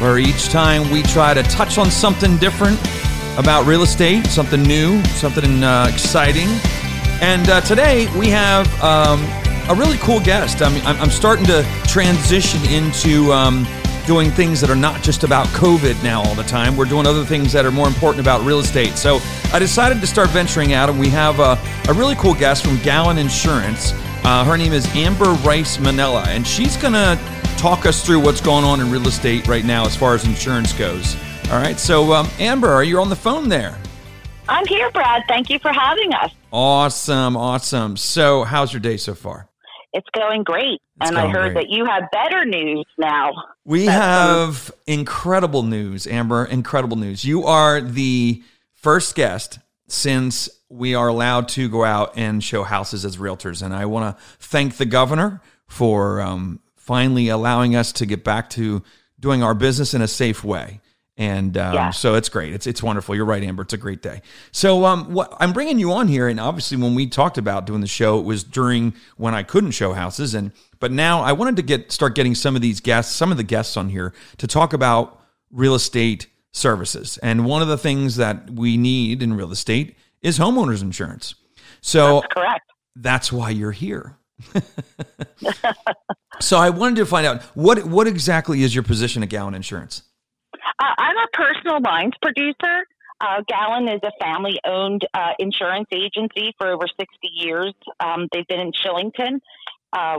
where each time we try to touch on something different about real estate, something new, something exciting. And today we have a really cool guest. I'm starting to transition into doing things that are not just about COVID now all the time. We're doing other things that are more important about real estate. So I decided to start venturing out, and we have a really cool guest from Gallen Insurance. Her name is Amber Rice-Manella, and she's going to talk us through what's going on in real estate right now as far as insurance goes. All right, so Amber, are you on the phone there? I'm here, Brad. Thank you for having us. Awesome. So how's your day so far? It's going great. I heard that you have better news now. We have incredible news, Amber, incredible news. You are the first guest since we are allowed to go out and show houses as realtors. And I want to thank the governor for finally allowing us to get back to doing our business in a safe way. And So it's great. It's wonderful. You're right, Amber. It's a great day. So I'm bringing you on here. And obviously when we talked about doing the show, it was during when I couldn't show houses. But now I wanted to start getting some of the guests on here to talk about real estate services. And one of the things that we need in real estate is homeowners insurance. So that's correct. That's why you're here. So I wanted to find out what exactly is your position at Gallen Insurance? I'm a personal lines producer. Gallen is a family-owned insurance agency for over 60 years. They've been in Shillington.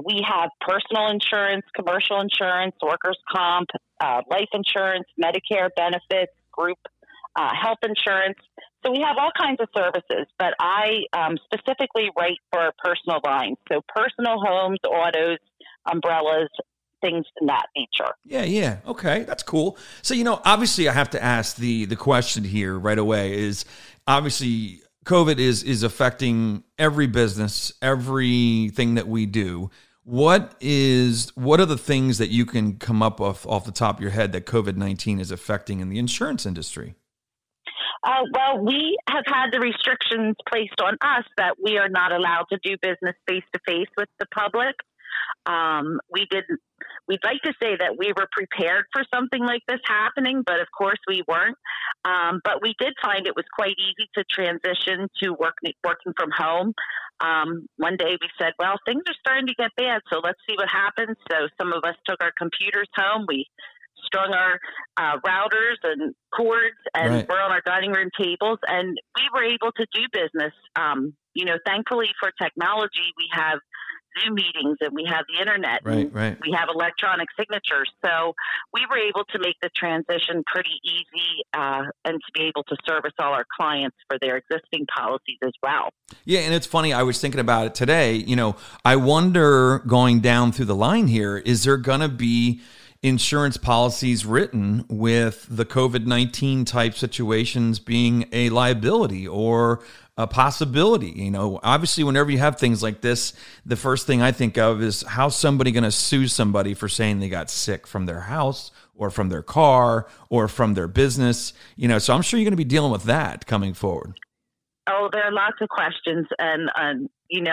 We have personal insurance, commercial insurance, workers' comp, life insurance, Medicare benefits, group health insurance. So we have all kinds of services, but I specifically write for personal lines. So personal homes, autos, umbrellas, things in that nature. Yeah. Okay, that's cool. So, obviously I have to ask the question here right away is, obviously COVID is affecting every business, everything that we do. What are the things that you can come up with off the top of your head that COVID-19 is affecting in the insurance industry? Well, we have had the restrictions placed on us that we are not allowed to do business face-to-face with the public. We'd like to say that we were prepared for something like this happening, but of course we weren't. But we did find it was quite easy to transition to working from home. One day we said, well, things are starting to get bad, so let's see what happens. So some of us took our computers home. We strung our routers and cords, and right. We're on our dining room tables, and we were able to do business. Thankfully for technology, we have Zoom meetings and we have the internet, right. We have electronic signatures. So we were able to make the transition pretty easy and to be able to service all our clients for their existing policies as well. Yeah. And it's funny. I was thinking about it today. I wonder going down through the line here, is there going to be insurance policies written with the COVID-19 type situations being a liability or a possibility? Obviously whenever you have things like this, the first thing I think of is how's somebody going to sue somebody for saying they got sick from their house or from their car or from their business, so I'm sure you're going to be dealing with that coming forward. Oh, there are lots of questions. And,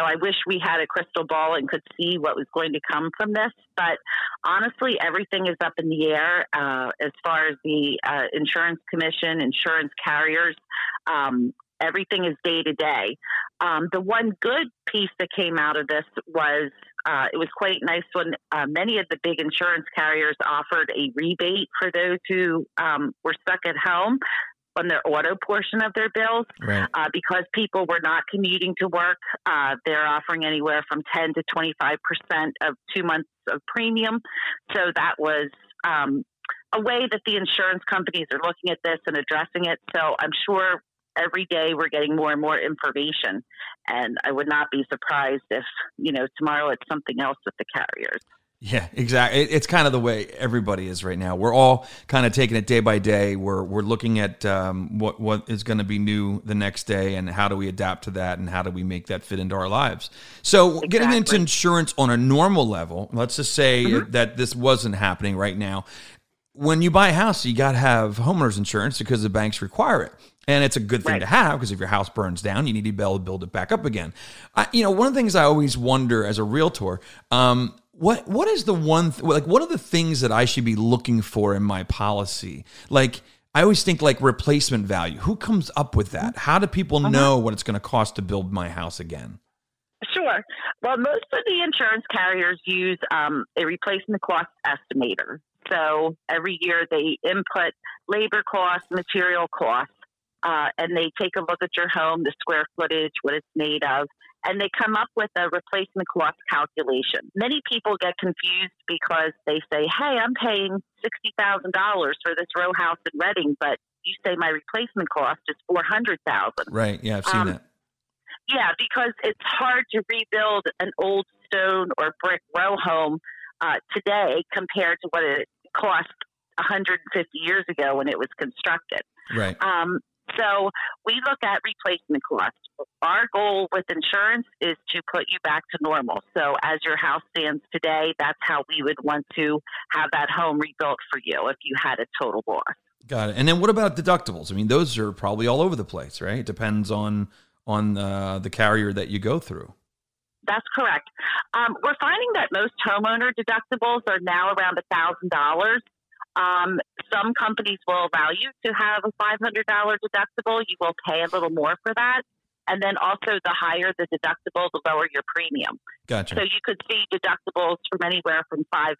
I wish we had a crystal ball and could see what was going to come from this. But honestly, everything is up in the air as far as the insurance commission, insurance carriers. Everything is day to day. The one good piece that came out of this was it was quite nice when many of the big insurance carriers offered a rebate for those who were stuck at home on their auto portion of their bills, right. Because people were not commuting to work. They're offering anywhere from 10 to 25% of 2 months of premium. So that was a way that the insurance companies are looking at this and addressing it. So I'm sure every day we're getting more and more information, and I would not be surprised if, tomorrow it's something else with the carriers. Yeah, exactly. It's kind of the way everybody is right now. We're all kind of taking it day by day. We're looking at what is going to be new the next day, and how do we adapt to that, and how do we make that fit into our lives. So exactly. Getting into insurance on a normal level, let's just say that this wasn't happening right now. When you buy a house, you got to have homeowners insurance because the banks require it. And it's a good thing to have, because if your house burns down, you need to be able to build it back up again. One of the things I always wonder as a realtor, What is the one, what are the things that I should be looking for in my policy? Like, I always think like replacement value. Who comes up with that? How do people know what it's going to cost to build my house again? Sure. Well, most of the insurance carriers use a replacement cost estimator. So every year they input labor costs, material costs, and they take a look at your home, the square footage, what it's made of, and they come up with a replacement cost calculation. Many people get confused because they say, hey, I'm paying $60,000 for this row house in Reading, but you say my replacement cost is $400,000. Right. Yeah, I've seen that. Yeah, because it's hard to rebuild an old stone or brick row home today compared to what it cost 150 years ago when it was constructed. Right. So we look at replacement costs. Our goal with insurance is to put you back to normal. So as your house stands today, that's how we would want to have that home rebuilt for you if you had a total loss. Got it. And then what about deductibles? I mean, those are probably all over the place, right? It depends on the carrier that you go through. That's correct. We're finding that most homeowner deductibles are now around $1,000. Some companies will allow you to have a $500 deductible. You will pay a little more for that. And then also the higher the deductible, the lower your premium. Gotcha. So you could see deductibles from anywhere from $500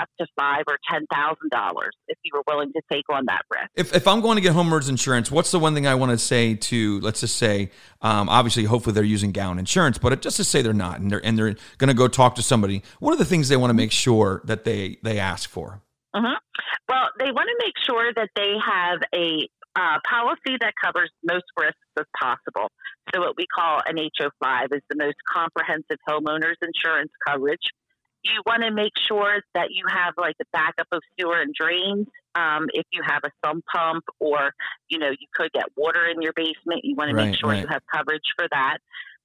up to $5,000 or $10,000 if you were willing to take on that risk. If I'm going to get homeowners insurance, what's the one thing I want to say to, let's just say, obviously, hopefully they're using Gallen Insurance, but just to say they're not and they're going to go talk to somebody, what are the things they want to make sure that they ask for? Mm-hmm. Well, they want to make sure that they have a policy that covers most risks as possible. So what we call an HO-5 is the most comprehensive homeowners insurance coverage. You want to make sure that you have like a backup of sewer and drains. If you have a sump pump or, you could get water in your basement, you want to make sure you have coverage for that.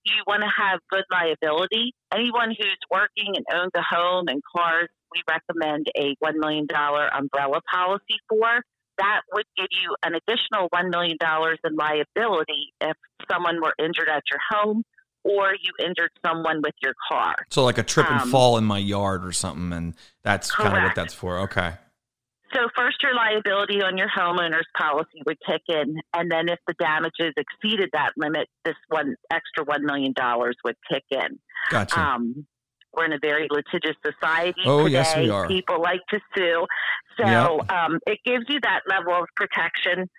You want to have good liability. Anyone who's working and owns a home and cars, we recommend a $1 million umbrella policy for. That would give you an additional $1 million in liability if someone were injured at your home or you injured someone with your car. So like a trip and fall in my yard or something, and that's kind of what that's for. Okay. So first, your liability on your homeowner's policy would kick in, and then if the damages exceeded that limit, this one extra $1 million would kick in. Gotcha. We're in a very litigious society today. Yes, we are. People like to sue. So it gives you that level of protection.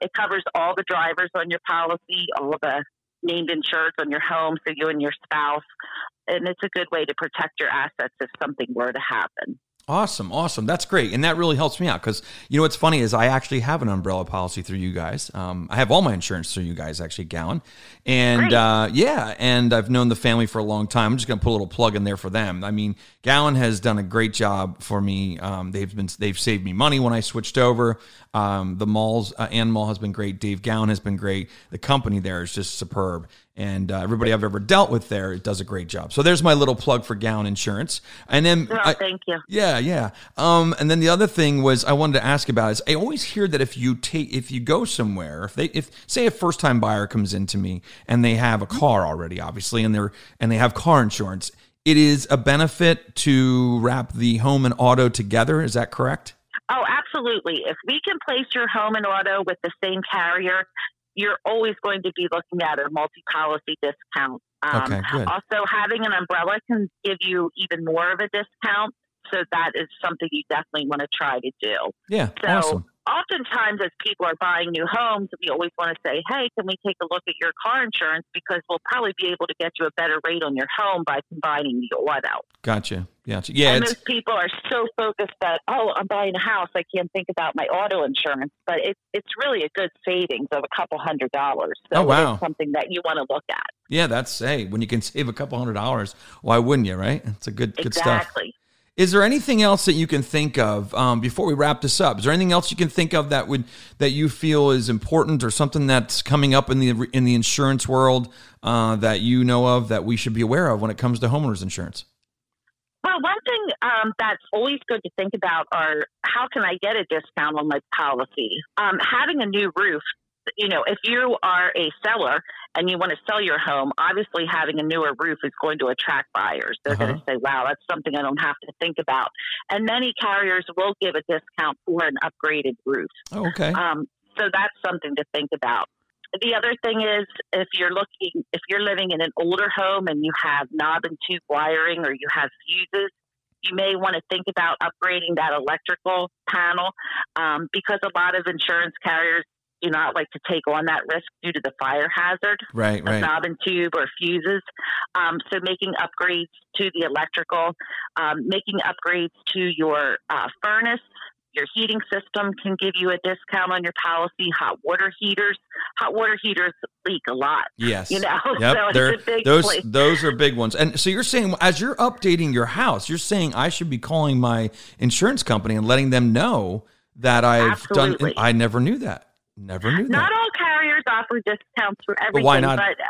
It covers all the drivers on your policy, all of the named insureds on your home, so you and your spouse. And it's a good way to protect your assets if something were to happen. Awesome. That's great. And that really helps me out because, what's funny is I actually have an umbrella policy through you guys. I have all my insurance through you guys, actually, Gallen. And and I've known the family for a long time. I'm just going to put a little plug in there for them. I mean, Gallen has done a great job for me. They've saved me money when I switched over. The malls, Ann Mall has been great. Dave Gallen has been great. The company there is just superb. And everybody I've ever dealt with there, it does a great job. So there's my little plug for Gallen Insurance. And then, thank you. Yeah. And then the other thing was I wanted to ask about is I always hear that if you go somewhere, if say a first time buyer comes into me and they have a car already, obviously, and they have car insurance, it is a benefit to wrap the home and auto together. Is that correct? Oh, absolutely. If we can place your home and auto with the same carrier, you're always going to be looking at a multi-policy discount. Okay, good. Also, having an umbrella can give you even more of a discount. So that is something you definitely want to try to do. Yeah, so awesome. Oftentimes as people are buying new homes, we always want to say, hey, can we take a look at your car insurance? Because we'll probably be able to get you a better rate on your home by combining the auto. Gotcha. Yeah. And most people are so focused that, I'm buying a house, I can't think about my auto insurance. But it's really a good savings of a couple $100s. So it's something that you want to look at. Yeah, when you can save a couple $100, why wouldn't you, right? It's a good stuff. Exactly. Is there anything else that you can think of before we wrap this up? Is there anything else you can think of that that you feel is important, or something that's coming up in the insurance world that you know of that we should be aware of when it comes to homeowners insurance? Well, one thing that's always good to think about are how can I get a discount on my policy? Having a new roof, you know, if you are a seller and you want to sell your home, obviously having a newer roof is going to attract buyers. They're going to say, wow, that's something I don't have to think about. And many carriers will give a discount for an upgraded roof. Oh, okay. So that's something to think about. The other thing is if you're living in an older home and you have knob and tube wiring or you have fuses, you may want to think about upgrading that electrical panel because a lot of insurance carriers do not like to take on that risk due to the fire hazard of knob and tube or fuses. So making upgrades to the electrical, making upgrades to your furnace, your heating system can give you a discount on your policy. Hot water heaters leak a lot. Yes. You know, yep. So it's a big place. Those are big ones. And so you're saying, as you're updating your house, you're saying I should be calling my insurance company and letting them know that I've done. I never knew that. Not all carriers offer discounts for everything. But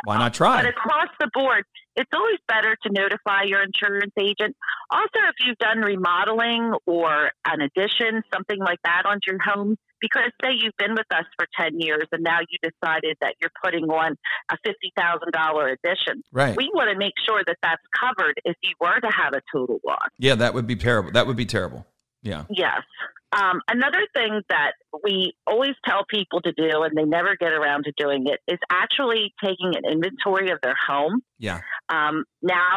why not try? But across the board, it's always better to notify your insurance agent. Also, if you've done remodeling or an addition, something like that onto your home, because say you've been with us for 10 years and now you decided that you're putting on a $50,000 addition. Right. We want to make sure that that's covered if you were to have a total loss. Yeah, that would be terrible. Yeah. Yes. Another thing that we always tell people to do, and they never get around to doing it, is actually taking an inventory of their home. Yeah. Now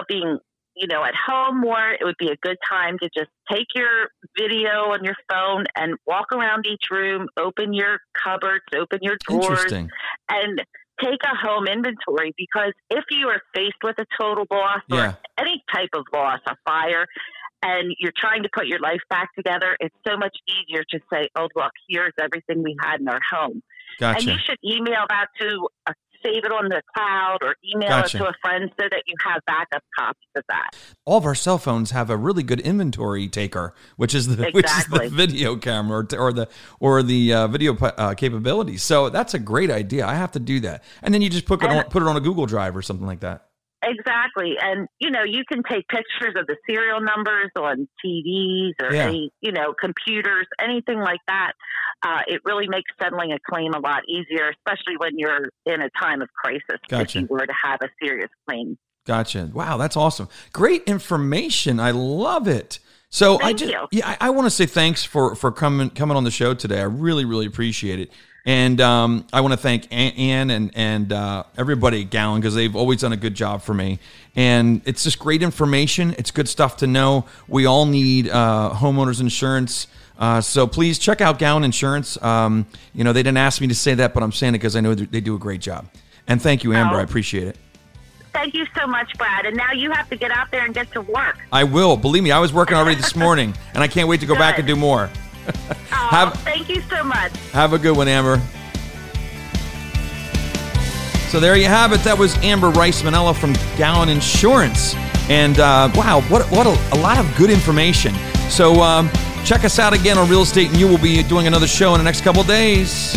being, you know, at home more, it would be a good time to just take your video on your phone and walk around each room, open your cupboards, open your drawers, and take a home inventory, because if you are faced with a total loss or any type of loss, a fire, and you're trying to put your life back together, it's so much easier to say, oh, look, here's everything we had in our home. Gotcha. And you should email that to, save it on the cloud or email it to a friend so that you have backup copies of that. All of our cell phones have a really good inventory taker, which is the video camera or the video capability. So that's a great idea. I have to do that. And then you just put it on a Google Drive or something like that. Exactly. And, you know, you can take pictures of the serial numbers on TVs or, computers, anything like that. It really makes settling a claim a lot easier, especially when you're in a time of crisis, if you were to have a serious claim. Gotcha. Wow, that's awesome. Great information. I love it. So I want to say thanks for coming on the show today. I really, really appreciate it. And I want to thank Ann and everybody at Gallen, because they've always done a good job for me. And it's just great information. It's good stuff to know. We all need homeowners insurance. So please check out Gallen Insurance. They didn't ask me to say that, but I'm saying it because I know they do a great job. And thank you, Amber. I appreciate it. Thank you so much, Brad. And now you have to get out there and get to work. I will. Believe me, I was working already this morning, and I can't wait to go back and do more. Thank you so much. Have a good one, Amber. So there you have it. That was Amber Rice-Manella from Gallen Insurance. And wow, what a lot of good information. So check us out again on Real Estate NU. We'll be doing another show in the next couple of days.